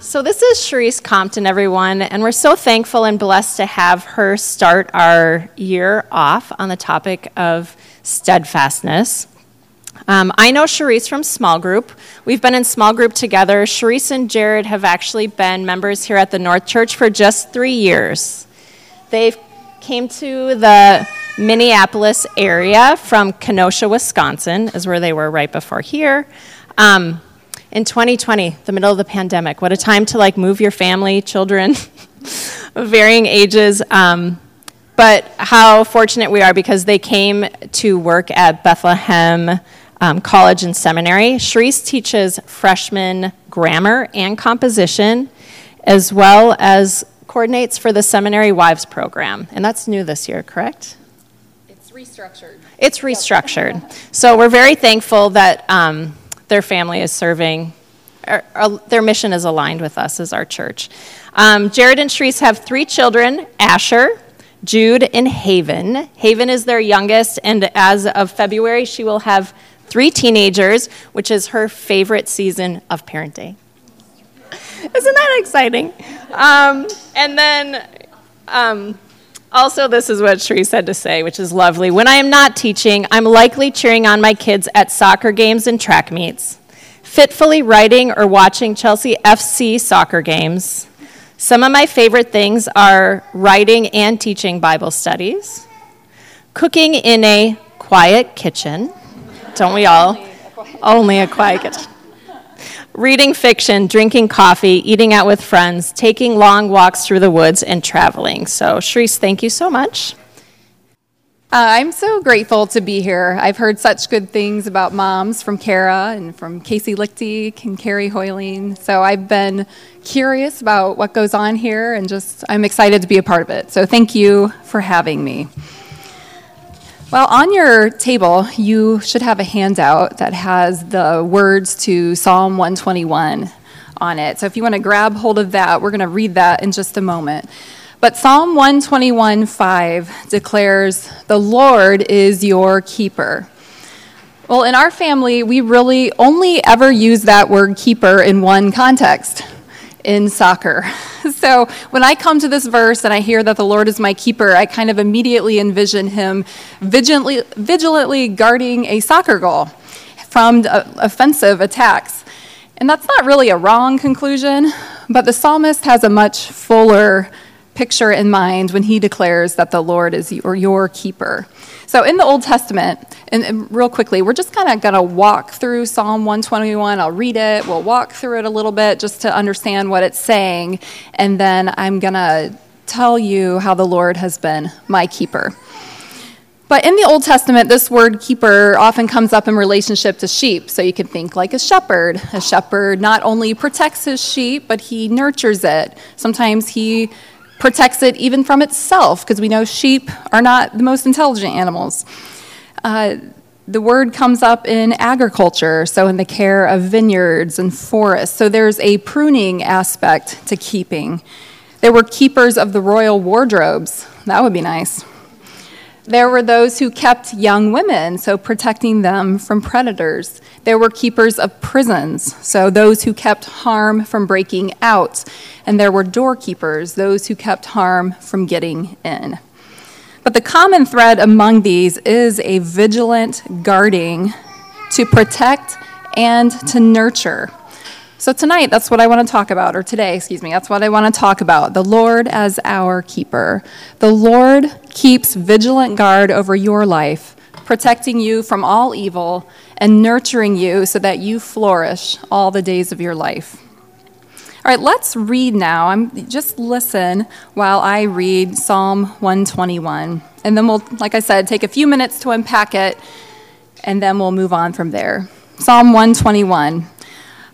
So this is Charisse Compton, everyone, and we're so thankful and blessed to have her start our year off on the topic of steadfastness. I know Charisse from small group. We've been in small group together. Charisse and Jared have actually been members here at the North Church for just 3 years. They came to the Minneapolis area from Kenosha, Wisconsin, is where they were right before here. In 2020, the middle of the pandemic, what a time to like move your family, children, of varying ages. But how fortunate we are because they came to work at Bethlehem College and Seminary. Charisse teaches freshman grammar and composition, as well as coordinates for the Seminary Wives Program. And that's new this year, correct? It's restructured. It's restructured. So we're very thankful that their family is serving, or their mission is aligned with us as our church. Jared and Charisse have 3 children, Asher, Jude, and Haven. Haven is their youngest, and as of February, she will have 3 teenagers, which is her favorite season of parenting. Isn't that exciting? And then, also this is what Charisse had to say, which is lovely. When I am not teaching, I'm likely cheering on my kids at soccer games and track meets, fitfully writing or watching Chelsea FC soccer games. Some of my favorite things are writing and teaching Bible studies, cooking in a quiet kitchen. Don't we all? Only a quiet kitchen. Reading fiction, drinking coffee, eating out with friends, taking long walks through the woods, and traveling. So, Charisse, thank you so much. I'm so grateful to be here. I've heard such good things about moms from Kara and from Casey Lichty and Carrie Hoyleen. So I've been curious about what goes on here, and just I'm excited to be a part of it. So thank you for having me. Well, on your table, you should have a handout that has the words to Psalm 121 on it. So if you want to grab hold of that, we're going to read that in just a moment. But Psalm 121:5 declares, "The Lord is your keeper." Well, in our family, we really only ever use that word keeper in one context, in soccer. So when I come to this verse and I hear that the Lord is my keeper, I kind of immediately envision him vigilantly guarding a soccer goal from offensive attacks. And that's not really a wrong conclusion, but the psalmist has a much fuller picture in mind when he declares that the Lord is your keeper. So in the Old Testament, and real quickly, we're just kind of going to walk through Psalm 121. I'll read it. We'll walk through it a little bit just to understand what it's saying. And then I'm going to tell you how the Lord has been my keeper. But in the Old Testament, this word keeper often comes up in relationship to sheep. So you can think like a shepherd. A shepherd not only protects his sheep, but he nurtures it. Sometimes he protects it even from itself, because we know sheep are not the most intelligent animals. The word comes up in agriculture, so in the care of vineyards and forests. So there's a pruning aspect to keeping. There were keepers of the royal wardrobes. That would be nice. There were those who kept young women, so protecting them from predators. There were keepers of prisons, so those who kept harm from breaking out. And there were doorkeepers, those who kept harm from getting in. But the common thread among these is a vigilant guarding to protect and to nurture. So tonight, that's what I want to talk about, or today, excuse me, that's what I want to talk about, the Lord as our keeper. The Lord keeps vigilant guard over your life, protecting you from all evil and nurturing you so that you flourish all the days of your life. All right, let's read now. Just listen while I read Psalm 121. And then we'll, like I said, take a few minutes to unpack it, and then we'll move on from there. Psalm 121.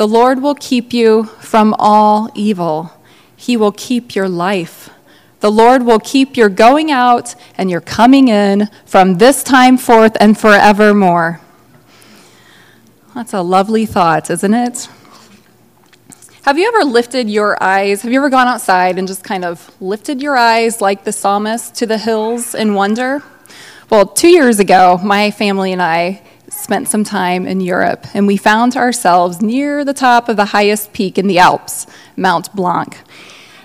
The Lord will keep you from all evil. He will keep your life. The Lord will keep your going out and your coming in from this time forth and forevermore. That's a lovely thought, isn't it? Have you ever lifted your eyes? Have you ever gone outside and just kind of lifted your eyes like the psalmist to the hills in wonder? Well, 2 years ago, my family and I spent some time in Europe, and we found ourselves near the top of the highest peak in the Alps, Mount Blanc.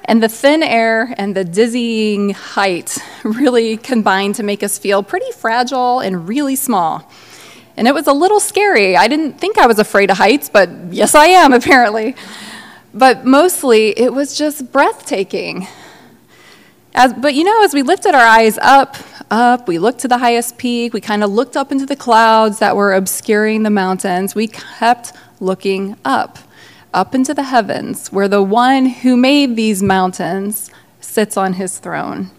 And the thin air and the dizzying height really combined to make us feel pretty fragile and really small. And it was a little scary. I didn't think I was afraid of heights, but yes, I am, apparently. But mostly, it was just breathtaking. As we lifted our eyes up, we looked to the highest peak, we kind of looked up into the clouds that were obscuring the mountains. We kept looking up into the heavens, where the one who made these mountains sits on his throne.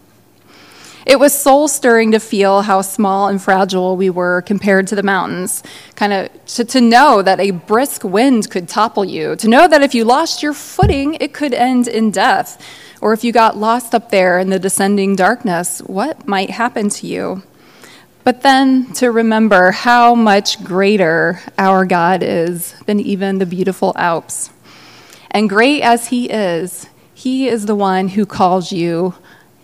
It was soul-stirring to feel how small and fragile we were compared to the mountains, kind of to know that a brisk wind could topple you, to know that if you lost your footing, it could end in death, or if you got lost up there in the descending darkness, what might happen to you? But then to remember how much greater our God is than even the beautiful Alps. And great as he is the one who calls you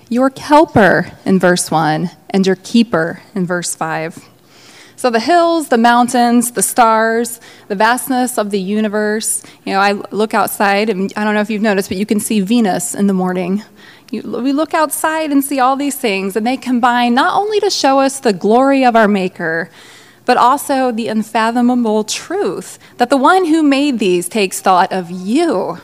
your helper in verse 1 and your keeper in verse 5. So the hills, the mountains, the stars, the vastness of the universe. You know, I look outside, and I don't know if you've noticed, but you can see Venus in the morning. We look outside and see all these things, and they combine not only to show us the glory of our Maker, but also the unfathomable truth that the one who made these takes thought of you.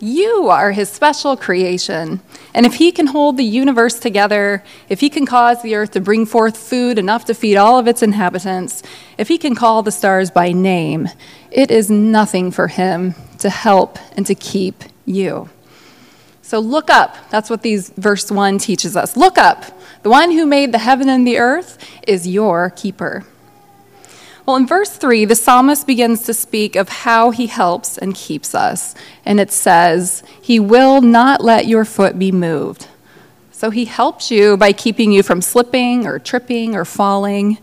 You are his special creation. And if he can hold the universe together, if he can cause the earth to bring forth food enough to feed all of its inhabitants, if he can call the stars by name, it is nothing for him to help and to keep you. So look up. That's what verse 1 teaches us. Look up. The one who made the heaven and the earth is your keeper. Well, in verse 3, the psalmist begins to speak of how he helps and keeps us. And it says, he will not let your foot be moved. So he helps you by keeping you from slipping or tripping or falling.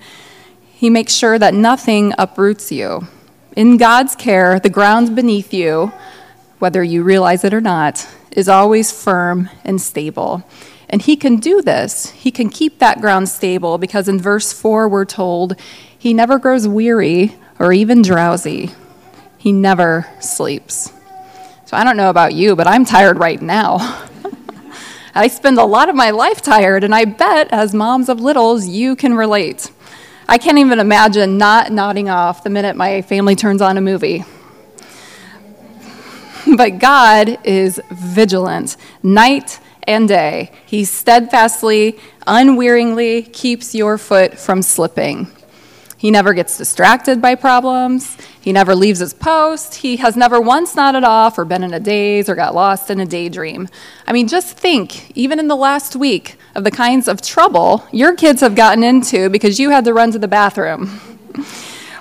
He makes sure that nothing uproots you. In God's care, the ground beneath you, whether you realize it or not, is always firm and stable. And he can do this. He can keep that ground stable because in verse 4, we're told, he never grows weary or even drowsy. He never sleeps. So I don't know about you, but I'm tired right now. I spend a lot of my life tired, and I bet, as moms of littles, you can relate. I can't even imagine not nodding off the minute my family turns on a movie. But God is vigilant, night and day. He steadfastly, unwearyingly keeps your foot from slipping. He never gets distracted by problems. He never leaves his post. He has never once nodded off or been in a daze or got lost in a daydream. I mean, just think, even in the last week, of the kinds of trouble your kids have gotten into because you had to run to the bathroom,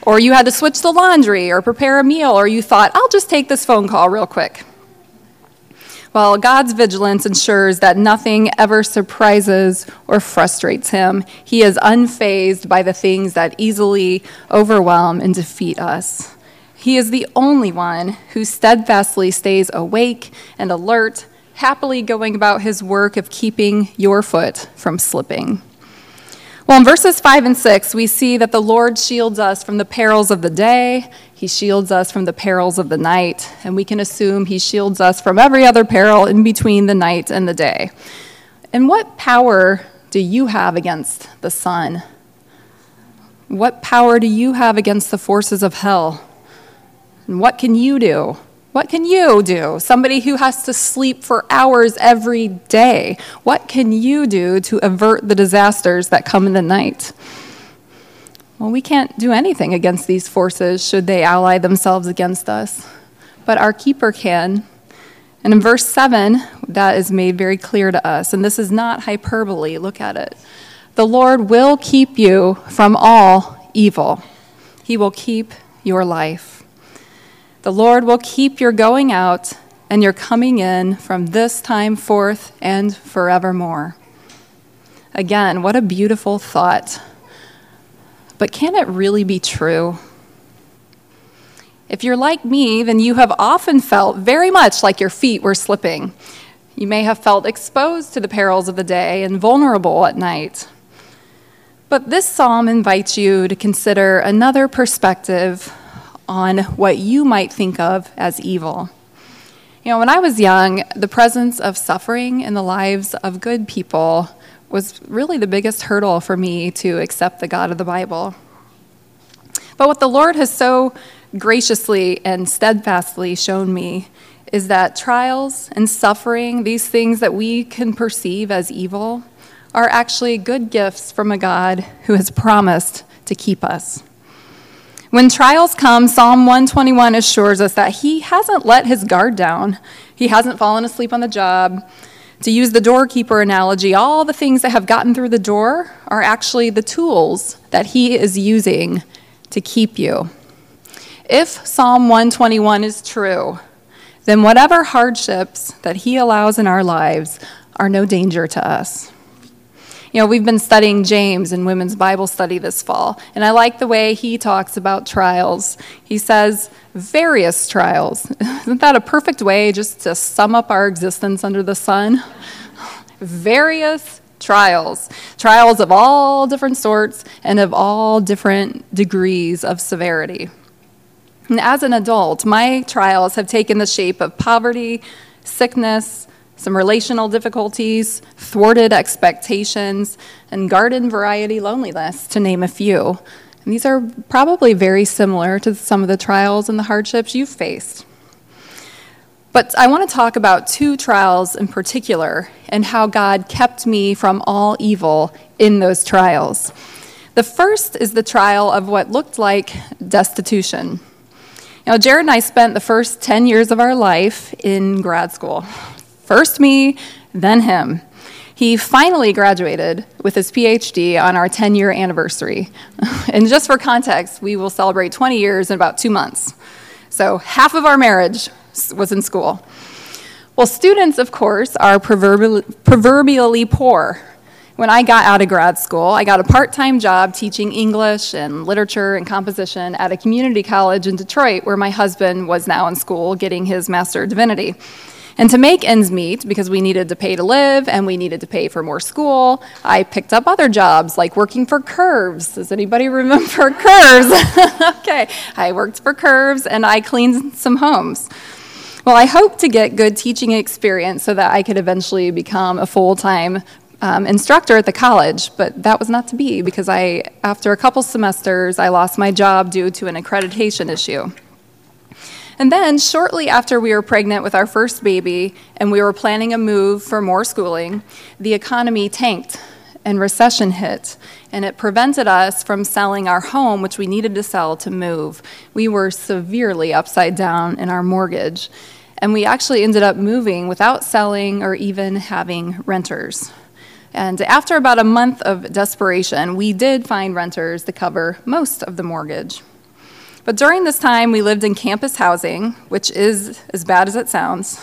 or you had to switch the laundry or prepare a meal, or you thought, I'll just take this phone call real quick. Well, God's vigilance ensures that nothing ever surprises or frustrates him. He is unfazed by the things that easily overwhelm and defeat us. He is the only one who steadfastly stays awake and alert, happily going about his work of keeping your foot from slipping. Well, in verses 5 and 6, we see that the Lord shields us from the perils of the day. He shields us from the perils of the night, and we can assume he shields us from every other peril in between the night and the day. And what power do you have against the sun? What power do you have against the forces of hell? And what can you do? What can you do? Somebody who has to sleep for hours every day, what can you do to avert the disasters that come in the night? Well, we can't do anything against these forces should they ally themselves against us, but our keeper can. And in verse 7, that is made very clear to us, and this is not hyperbole. Look at it. The Lord will keep you from all evil. He will keep your life. The Lord will keep your going out and your coming in from this time forth and forevermore. Again, what a beautiful thought. But can it really be true? If you're like me, then you have often felt very much like your feet were slipping. You may have felt exposed to the perils of the day and vulnerable at night. But this psalm invites you to consider another perspective on what you might think of as evil. You know, when I was young, the presence of suffering in the lives of good people was really the biggest hurdle for me to accept the God of the Bible. But what the Lord has so graciously and steadfastly shown me is that trials and suffering, these things that we can perceive as evil, are actually good gifts from a God who has promised to keep us. When trials come, Psalm 121 assures us that he hasn't let his guard down. He hasn't fallen asleep on the job. To use the doorkeeper analogy, all the things that have gotten through the door are actually the tools that he is using to keep you. If Psalm 121 is true, then whatever hardships that he allows in our lives are no danger to us. You know, we've been studying James in Women's Bible Study this fall, and I like the way he talks about trials. He says, various trials. Isn't that a perfect way just to sum up our existence under the sun? Various trials. Trials of all different sorts and of all different degrees of severity. And as an adult, my trials have taken the shape of poverty, sickness, some relational difficulties, thwarted expectations, and garden variety loneliness, to name a few. And these are probably very similar to some of the trials and the hardships you've faced. But I want to talk about two trials in particular and how God kept me from all evil in those trials. The first is the trial of what looked like destitution. Now, Jared and I spent the first 10 years of our life in grad school. First me, then him. He finally graduated with his PhD on our 10-year anniversary. And just for context, we will celebrate 20 years in about 2 months. So half of our marriage was in school. Well, students, of course, are proverbially poor. When I got out of grad school, I got a part-time job teaching English and literature and composition at a community college in Detroit, where my husband was now in school getting his Master of Divinity. And to make ends meet, because we needed to pay to live and we needed to pay for more school, I picked up other jobs, like working for Curves. Does anybody remember Curves? Okay, I worked for Curves and I cleaned some homes. Well, I hoped to get good teaching experience so that I could eventually become a full-time instructor at the college, but that was not to be, because after a couple semesters, I lost my job due to an accreditation issue. And then shortly after we were pregnant with our first baby and we were planning a move for more schooling, the economy tanked and recession hit, and it prevented us from selling our home, which we needed to sell to move. We were severely upside down in our mortgage, and we actually ended up moving without selling or even having renters. And after about a month of desperation, we did find renters to cover most of the mortgage. But during this time, we lived in campus housing, which is as bad as it sounds.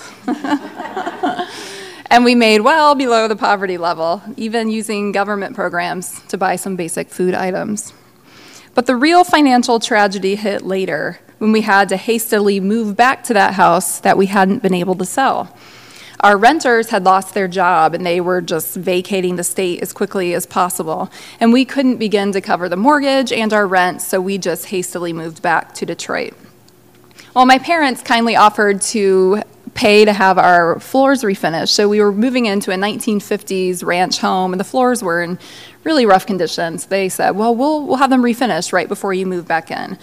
And we made well below the poverty level, even using government programs to buy some basic food items. But the real financial tragedy hit later, when we had to hastily move back to that house that we hadn't been able to sell. Our renters had lost their job, and they were just vacating the state as quickly as possible. And we couldn't begin to cover the mortgage and our rent, so we just hastily moved back to Detroit. Well, my parents kindly offered to pay to have our floors refinished, so we were moving into a 1950s ranch home, and the floors were in really rough conditions. They said, well, we'll have them refinished right before you move back in.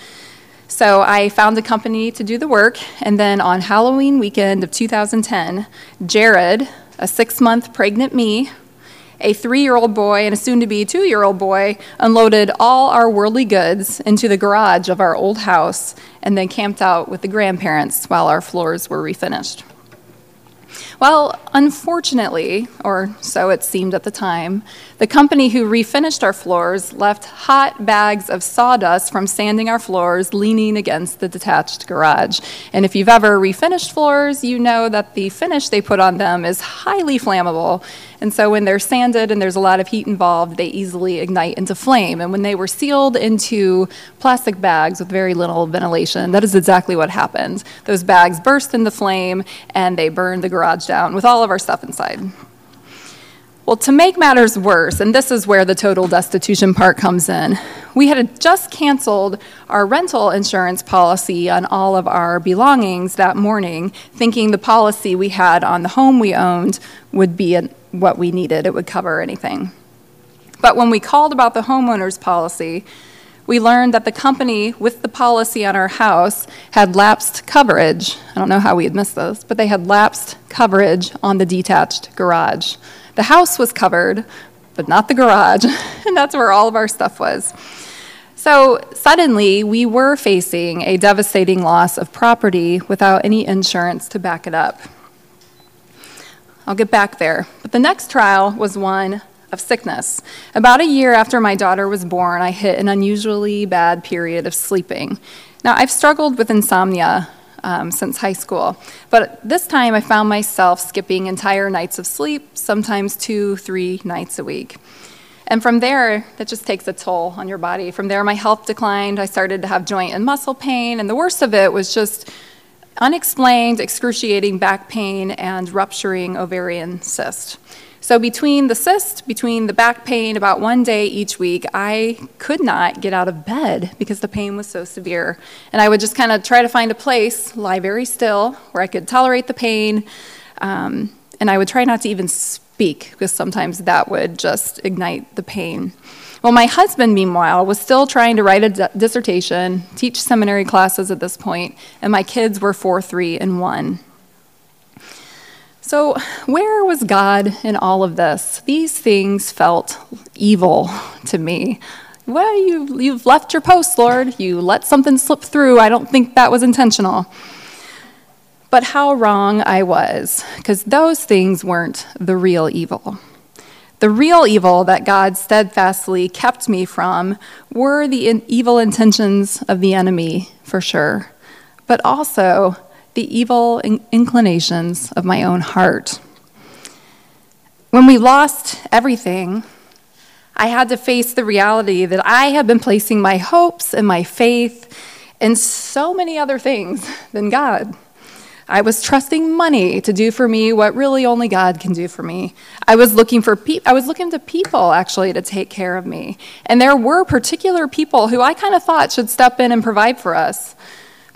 So I found a company to do the work, and then on Halloween weekend of 2010, Jared, a 6-month pregnant me, a 3-year-old boy, and a soon-to-be 2-year-old boy unloaded all our worldly goods into the garage of our old house and then camped out with the grandparents while our floors were refinished. Well, unfortunately, or so it seemed at the time, the company who refinished our floors left hot bags of sawdust from sanding our floors leaning against the detached garage. And if you've ever refinished floors, you know that the finish they put on them is highly flammable. And so when they're sanded and there's a lot of heat involved, they easily ignite into flame. And when they were sealed into plastic bags with very little ventilation, that is exactly what happened. Those bags burst into flame and they burned the garage down with all of our stuff inside. Well, to make matters worse, and this is where the total destitution part comes in, we had just canceled our rental insurance policy on all of our belongings that morning, thinking the policy we had on the home we owned would be what we needed. It would cover anything. But when we called about the homeowner's policy, we learned that the company with the policy on our house had lapsed coverage. I don't know how we had missed this, but they had lapsed coverage on the detached garage. The house was covered, but not the garage, and that's where all of our stuff was. So suddenly, we were facing a devastating loss of property without any insurance to back it up. I'll get back there. But the next trial was one of sickness. About a year after my daughter was born, I hit an unusually bad period of sleeping. Now, I've struggled with insomnia since high school, but this time I found myself skipping entire nights of sleep, sometimes 2-3 nights a week. And from there, that just takes a toll on your body. From there, my health declined. I started to have joint and muscle pain, and the worst of it was just unexplained, excruciating back pain and rupturing ovarian cyst. So between the cyst, between the back pain, about one day each week, I could not get out of bed because the pain was so severe. And I would just kind of try to find a place, lie very still, where I could tolerate the pain. And I would try not to even speak because sometimes that would just ignite the pain. Well, my husband, meanwhile, was still trying to write a dissertation, teach seminary classes at this point, and my kids were 4, 3, and 1. So where was God in all of this? These things felt evil to me. Well, you've left your post, Lord. You let something slip through. I don't think that was intentional. But how wrong I was, because those things weren't the real evil. The real evil that God steadfastly kept me from were the evil intentions of the enemy, for sure, but also the evil inclinations of my own heart. When we lost everything, I had to face the reality that I had been placing my hopes and my faith in so many other things than God. I was trusting money to do for me what really only God can do for me. I was looking to people actually to take care of me. And there were particular people who I kind of thought should step in and provide for us.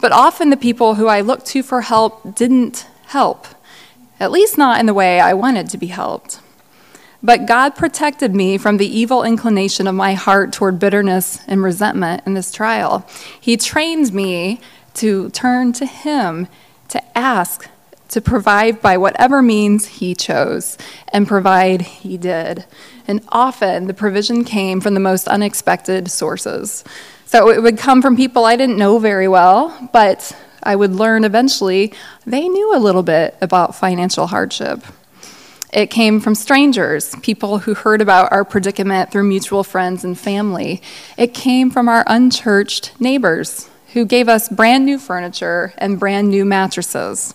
But often the people who I looked to for help didn't help, at least not in the way I wanted to be helped. But God protected me from the evil inclination of my heart toward bitterness and resentment in this trial. He trained me to turn to Him, to ask, to provide by whatever means He chose, and provide He did. And often the provision came from the most unexpected sources. So it would come from people I didn't know very well, but I would learn eventually they knew a little bit about financial hardship. It came from strangers, people who heard about our predicament through mutual friends and family. It came from our unchurched neighbors who gave us brand new furniture and brand new mattresses.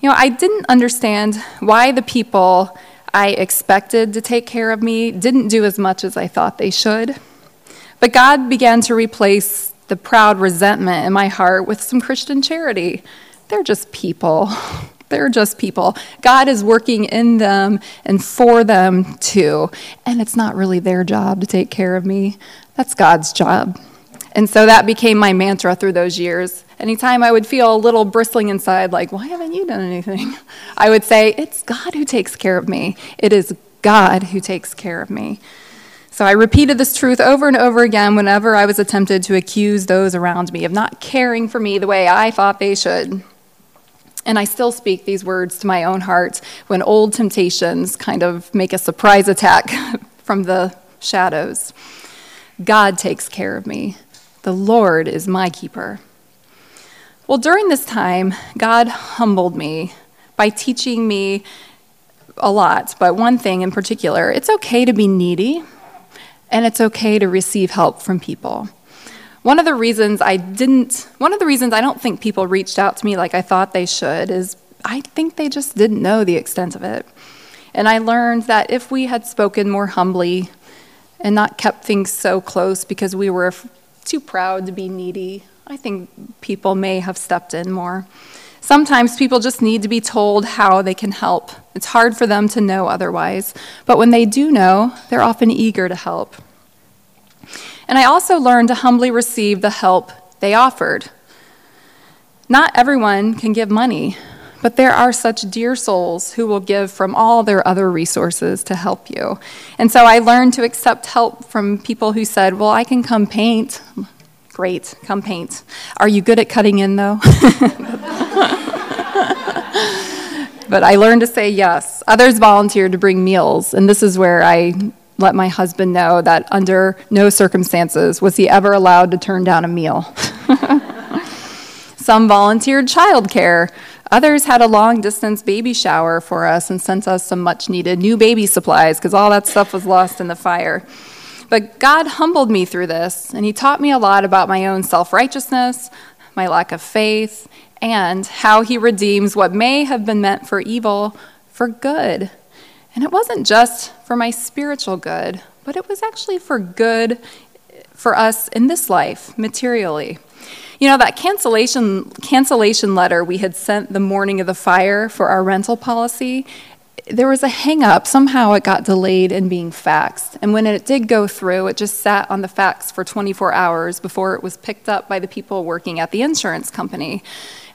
You know, I didn't understand why the people I expected to take care of me didn't do as much as I thought they should. But God began to replace the proud resentment in my heart with some Christian charity. They're just people. They're just people. God is working in them and for them too. And it's not really their job to take care of me. That's God's job. And so that became my mantra through those years. Anytime I would feel a little bristling inside, like, why haven't you done anything? I would say, it's God who takes care of me. It is God who takes care of me. So I repeated this truth over and over again whenever I was tempted to accuse those around me of not caring for me the way I thought they should. And I still speak these words to my own heart when old temptations kind of make a surprise attack from the shadows. God takes care of me. The Lord is my keeper. Well, during this time, God humbled me by teaching me a lot, but one thing in particular. It's okay to be needy, and it's okay to receive help from people. One of the reasons I don't think people reached out to me like I thought they should is I think they just didn't know the extent of it. And I learned that if we had spoken more humbly and not kept things so close because we were too proud to be needy, I think people may have stepped in more. Sometimes people just need to be told how they can help. It's hard for them to know otherwise. But when they do know, they're often eager to help. And I also learned to humbly receive the help they offered. Not everyone can give money, but there are such dear souls who will give from all their other resources to help you. And so I learned to accept help from people who said, well, I can come paint. Great, come paint. Are you good at cutting in, though? But I learned to say yes. Others volunteered to bring meals, and this is where I let my husband know that under no circumstances was he ever allowed to turn down a meal. Some volunteered childcare. Others had a long-distance baby shower for us and sent us some much-needed new baby supplies because all that stuff was lost in the fire. But God humbled me through this, and he taught me a lot about my own self-righteousness, my lack of faith, and how he redeems what may have been meant for evil for good. And it wasn't just for my spiritual good, but it was actually for good for us in this life, materially. You know, that cancellation letter we had sent the morning of the fire for our rental policy, there was a hang-up. Somehow it got delayed in being faxed. And when it did go through, it just sat on the fax for 24 hours before it was picked up by the people working at the insurance company.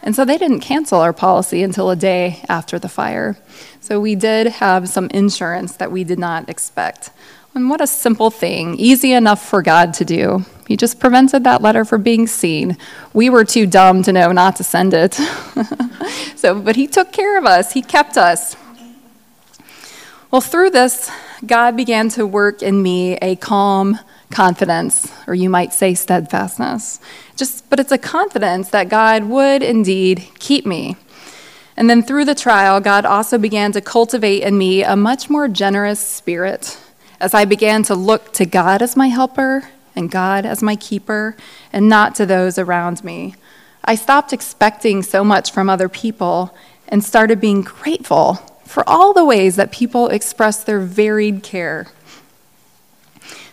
And so they didn't cancel our policy until a day after the fire. So we did have some insurance that we did not expect. And what a simple thing, easy enough for God to do. He just prevented that letter from being seen. We were too dumb to know not to send it. But he took care of us. He kept us. Well, through this, God began to work in me a calm confidence, or you might say steadfastness. But it's a confidence that God would indeed keep me. And then through the trial, God also began to cultivate in me a much more generous spirit as I began to look to God as my helper and God as my keeper and not to those around me. I stopped expecting so much from other people and started being grateful for all the ways that people express their varied care.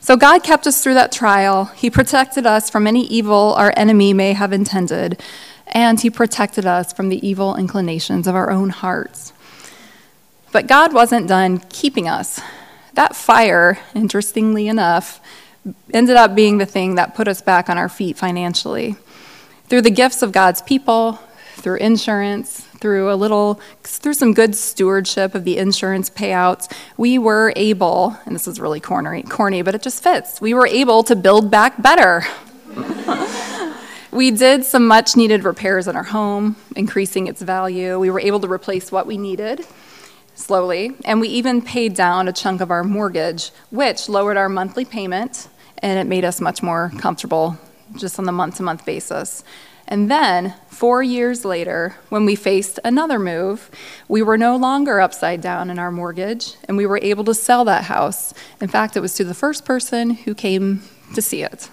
So God kept us through that trial. He protected us from any evil our enemy may have intended, and he protected us from the evil inclinations of our own hearts. But God wasn't done keeping us. That fire, interestingly enough, ended up being the thing that put us back on our feet financially. Through the gifts of God's people, through insurance, through some good stewardship of the insurance payouts, we were able, and this is really corny, but it just fits, we were able to build back better. We did some much needed repairs in our home, increasing its value. We were able to replace what we needed slowly, and we even paid down a chunk of our mortgage, which lowered our monthly payment, and it made us much more comfortable just on the month-to-month basis. And then, 4 years later, when we faced another move, we were no longer upside down in our mortgage, and we were able to sell that house. In fact, it was to the first person who came to see it.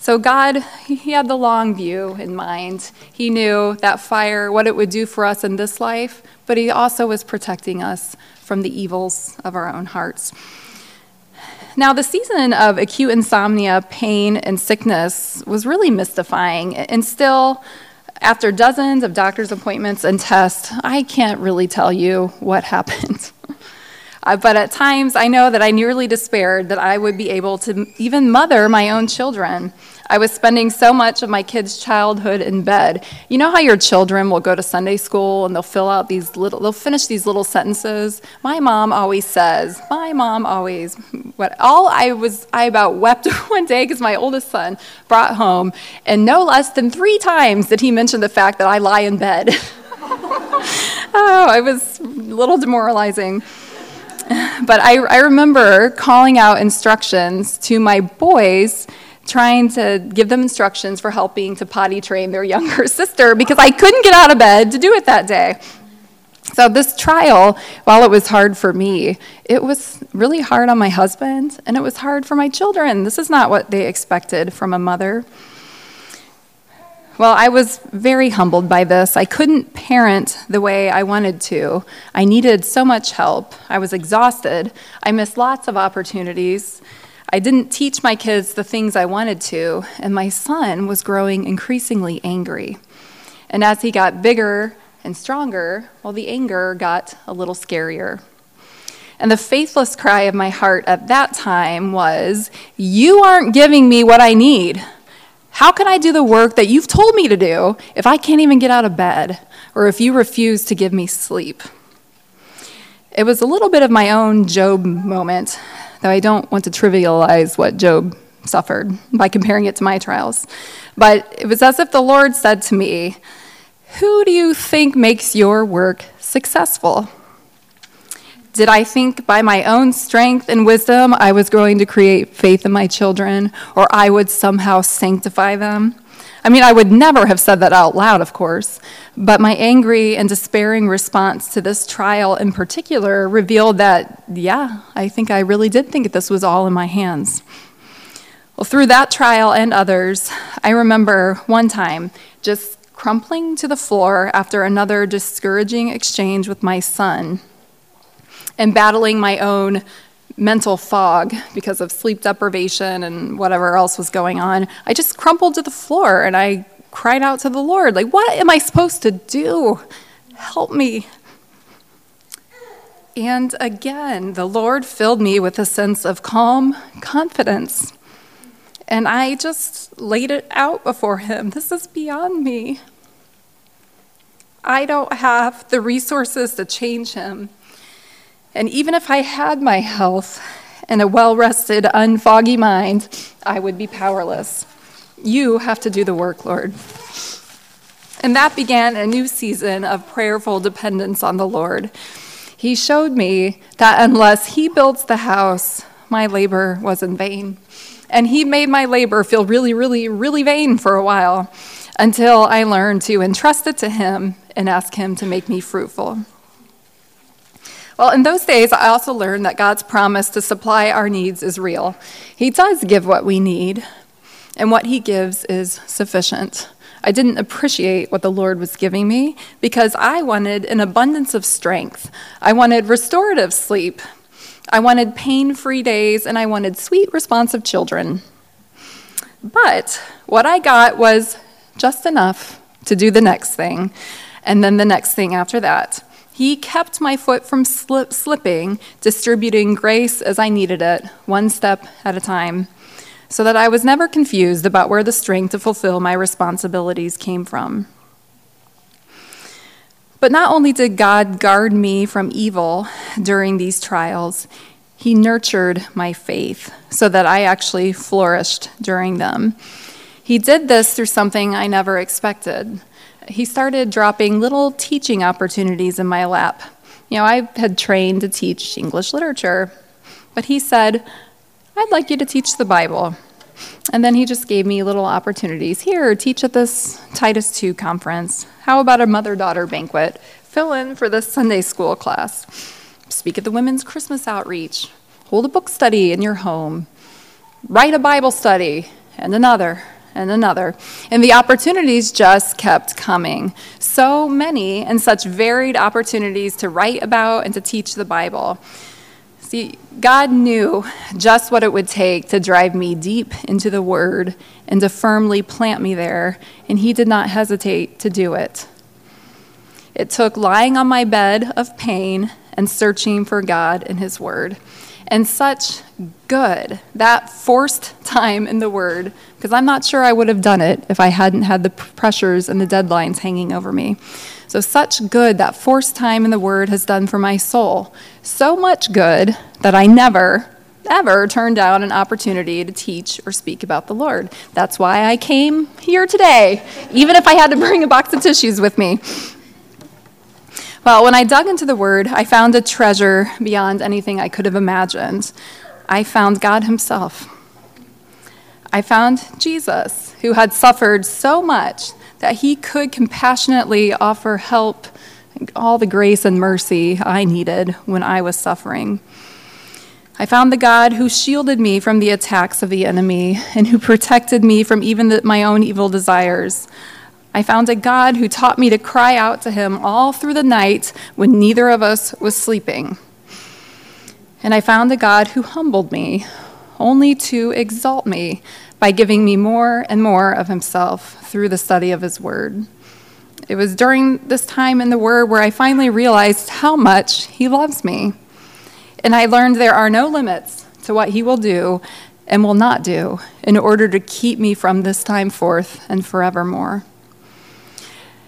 So God, he had the long view in mind. He knew that fire, what it would do for us in this life, but he also was protecting us from the evils of our own hearts. Now, the season of acute insomnia, pain, and sickness was really mystifying. And still, after dozens of doctor's appointments and tests, I can't really tell you what happened. But at times, I know that I nearly despaired that I would be able to even mother my own children. I was spending so much of my kids' childhood in bed. You know how your children will go to Sunday school and they'll finish these little sentences? My mom always says, my mom always, I about wept one day because my oldest son brought home, and no less than 3 times did he mention the fact that I lie in bed. Oh, it was a little demoralizing. But I remember calling out instructions to my boys trying to give them instructions for helping to potty train their younger sister because I couldn't get out of bed to do it that day. So this trial, while it was hard for me, it was really hard on my husband, and it was hard for my children. This is not what they expected from a mother. Well, I was very humbled by this. I couldn't parent the way I wanted to. I needed so much help. I was exhausted. I missed lots of opportunities. I didn't teach my kids the things I wanted to, and my son was growing increasingly angry. And as he got bigger and stronger, well, the anger got a little scarier. And the faithless cry of my heart at that time was, "You aren't giving me what I need. How can I do the work that you've told me to do if I can't even get out of bed, or if you refuse to give me sleep?" It was a little bit of my own Job moment, though I don't want to trivialize what Job suffered by comparing it to my trials. But it was as if the Lord said to me, "Who do you think makes your work successful?" Did I think by my own strength and wisdom I was going to create faith in my children, or I would somehow sanctify them? I mean, I would never have said that out loud, of course, but my angry and despairing response to this trial in particular revealed that, yeah, I think I really did think this was all in my hands. Well, through that trial and others, I remember one time just crumpling to the floor after another discouraging exchange with my son, and battling my own mental fog because of sleep deprivation and whatever else was going on. I just crumpled to the floor and I cried out to the Lord, like, "What am I supposed to do? Help me." And again, the Lord filled me with a sense of calm confidence. And I just laid it out before him. This is beyond me. I don't have the resources to change him. And even if I had my health and a well-rested, unfoggy mind, I would be powerless. You have to do the work, Lord. And that began a new season of prayerful dependence on the Lord. He showed me that unless he builds the house, my labor was in vain. And he made my labor feel really, really, really vain for a while, until I learned to entrust it to him and ask him to make me fruitful. Well, in those days, I also learned that God's promise to supply our needs is real. He does give what we need, and what he gives is sufficient. I didn't appreciate what the Lord was giving me because I wanted an abundance of strength. I wanted restorative sleep. I wanted pain-free days, and I wanted sweet, responsive children. But what I got was just enough to do the next thing, and then the next thing after that. He kept my foot from slipping, distributing grace as I needed it, one step at a time, so that I was never confused about where the strength to fulfill my responsibilities came from. But not only did God guard me from evil during these trials, he nurtured my faith so that I actually flourished during them. He did this through something I never expected. He started dropping little teaching opportunities in my lap. You know, I had trained to teach English literature, but he said, "I'd like you to teach the Bible." And then he just gave me little opportunities. Here, teach at this Titus II conference. How about a mother-daughter banquet? Fill in for this Sunday school class. Speak at the women's Christmas outreach. Hold a book study in your home. Write a Bible study, and another. And another. And the opportunities just kept coming. So many and such varied opportunities to write about and to teach the Bible. See, God knew just what it would take to drive me deep into the Word and to firmly plant me there, and he did not hesitate to do it. It took lying on my bed of pain and searching for God and his Word. And such good, that forced time in the Word, because I'm not sure I would have done it if I hadn't had the pressures and the deadlines hanging over me. So such good that forced time in the Word has done for my soul. So much good that I never, ever turned down an opportunity to teach or speak about the Lord. That's why I came here today, even if I had to bring a box of tissues with me. Well, when I dug into the Word, I found a treasure beyond anything I could have imagined. I found God himself. I found Jesus, who had suffered so much that he could compassionately offer help, all the grace and mercy I needed when I was suffering. I found the God who shielded me from the attacks of the enemy and who protected me from even my own evil desires. I found a God who taught me to cry out to him all through the night when neither of us was sleeping. And I found a God who humbled me, only to exalt me by giving me more and more of himself through the study of his word. It was during this time in the word where I finally realized how much he loves me. And I learned there are no limits to what he will do and will not do in order to keep me from this time forth and forevermore.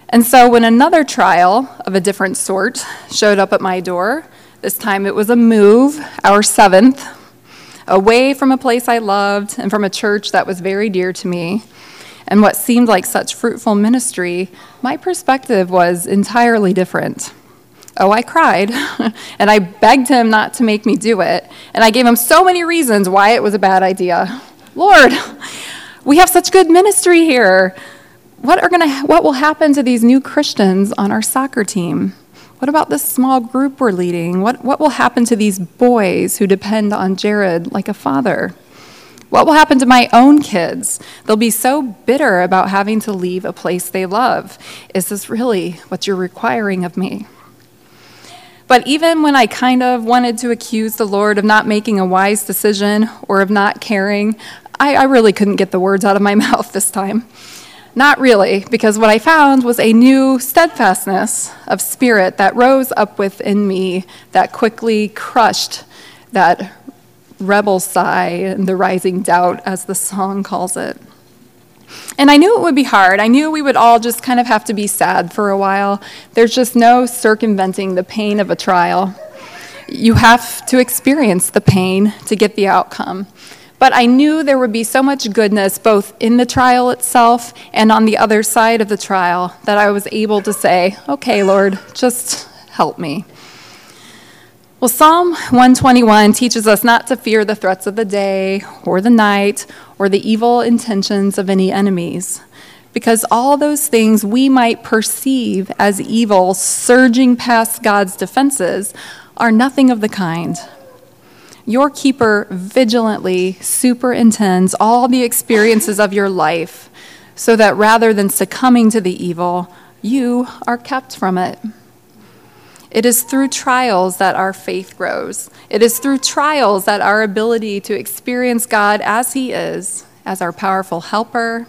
And so when another trial of a different sort showed up at my door, this time it was a move, our seventh, away from a place I loved and from a church that was very dear to me, and what seemed like such fruitful ministry, my perspective was entirely different. Oh, I cried, and I begged him not to make me do it, and I gave him so many reasons why it was a bad idea. Lord, we have such good ministry here. What will happen to these new Christians on our soccer team? What about this small group we're leading? What will happen to these boys who depend on Jared like a father? What will happen to my own kids? They'll be so bitter about having to leave a place they love. Is this really what you're requiring of me? But even when I kind of wanted to accuse the Lord of not making a wise decision or of not caring, I really couldn't get the words out of my mouth this time. Not really, because what I found was a new steadfastness of spirit that rose up within me that quickly crushed that rebel sigh and the rising doubt, as the song calls it. And I knew it would be hard. I knew we would all just kind of have to be sad for a while. There's just no circumventing the pain of a trial. You have to experience the pain to get the outcome. But I knew there would be so much goodness both in the trial itself and on the other side of the trial that I was able to say, okay, Lord, just help me. Well, Psalm 121 teaches us not to fear the threats of the day or the night or the evil intentions of any enemies, because all those things we might perceive as evil surging past God's defenses are nothing of the kind. Your keeper vigilantly superintends all the experiences of your life so that rather than succumbing to the evil, you are kept from it. It is through trials that our faith grows. It is through trials that our ability to experience God as he is, as our powerful helper,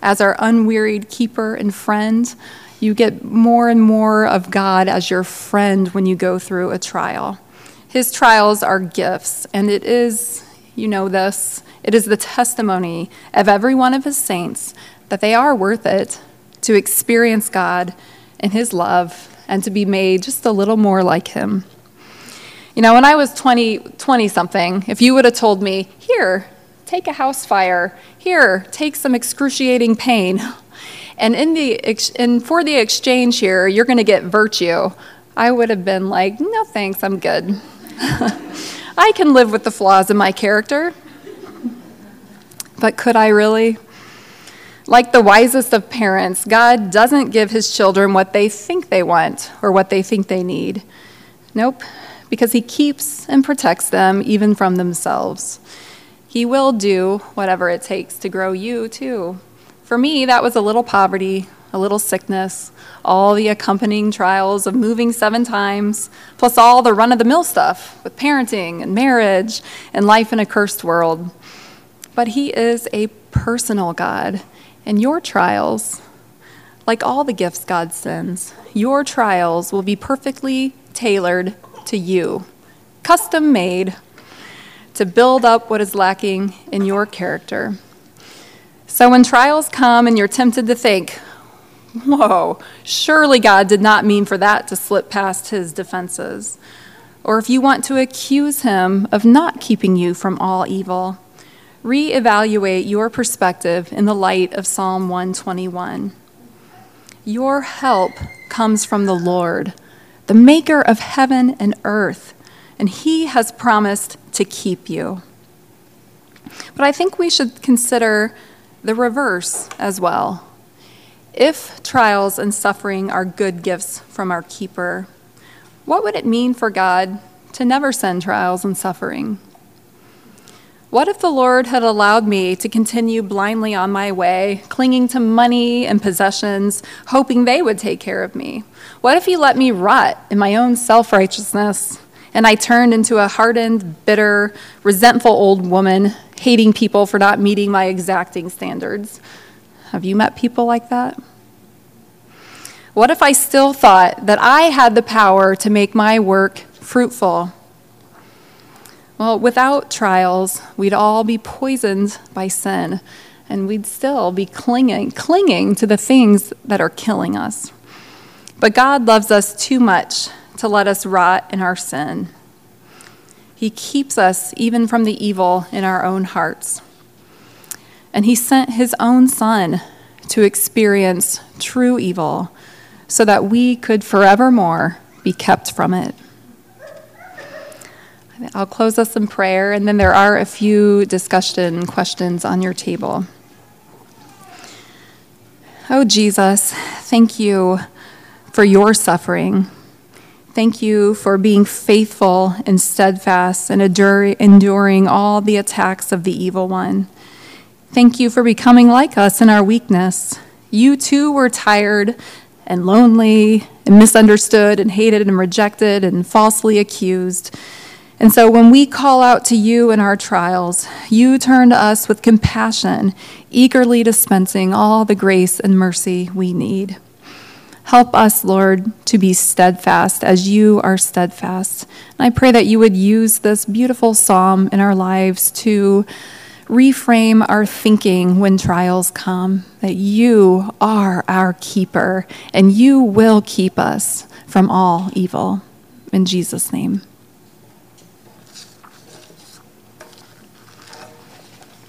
as our unwearied keeper and friend. You get more and more of God as your friend when you go through a trial. His trials are gifts, and it is, you know this, it is the testimony of every one of his saints that they are worth it to experience God and his love, and to be made just a little more like him. You know, when I was 20-something, if you would have told me, here, take a house fire, here, take some excruciating pain, and for the exchange here, you're going to get virtue, I would have been like, no thanks, I'm good. I can live with the flaws in my character. But could I really? Like the wisest of parents, God doesn't give his children what they think they want or what they think they need. Nope, because he keeps and protects them even from themselves. He will do whatever it takes to grow you too. For me, that was a little poverty, a little sickness, all the accompanying trials of moving 7 times, plus all the run-of-the-mill stuff with parenting and marriage and life in a cursed world. But he is a personal God. And your trials, like all the gifts God sends, your trials will be perfectly tailored to you, custom made to build up what is lacking in your character. So when trials come and you're tempted to think, whoa, surely God did not mean for that to slip past his defenses. Or if you want to accuse him of not keeping you from all evil, reevaluate your perspective in the light of Psalm 121. Your help comes from the Lord, the maker of heaven and earth, and he has promised to keep you. But I think we should consider the reverse as well. If trials and suffering are good gifts from our keeper, what would it mean for God to never send trials and suffering? What if the Lord had allowed me to continue blindly on my way, clinging to money and possessions, hoping they would take care of me? What if he let me rot in my own self-righteousness, and I turned into a hardened, bitter, resentful old woman, hating people for not meeting my exacting standards? Have you met people like that? What if I still thought that I had the power to make my work fruitful? Well, without trials, we'd all be poisoned by sin, and we'd still be clinging to the things that are killing us. But God loves us too much to let us rot in our sin. He keeps us even from the evil in our own hearts. And he sent his own son to experience true evil so that we could forevermore be kept from it. I'll close us in prayer, and then there are a few discussion questions on your table. Oh, Jesus, thank you for your suffering. Thank you for being faithful and steadfast and enduring all the attacks of the evil one. Thank you for becoming like us in our weakness. You too were tired and lonely and misunderstood and hated and rejected and falsely accused. And so when we call out to you in our trials, you turn to us with compassion, eagerly dispensing all the grace and mercy we need. Help us, Lord, to be steadfast as you are steadfast. And I pray that you would use this beautiful psalm in our lives to reframe our thinking when trials come, that you are our keeper and you will keep us from all evil. In Jesus' name.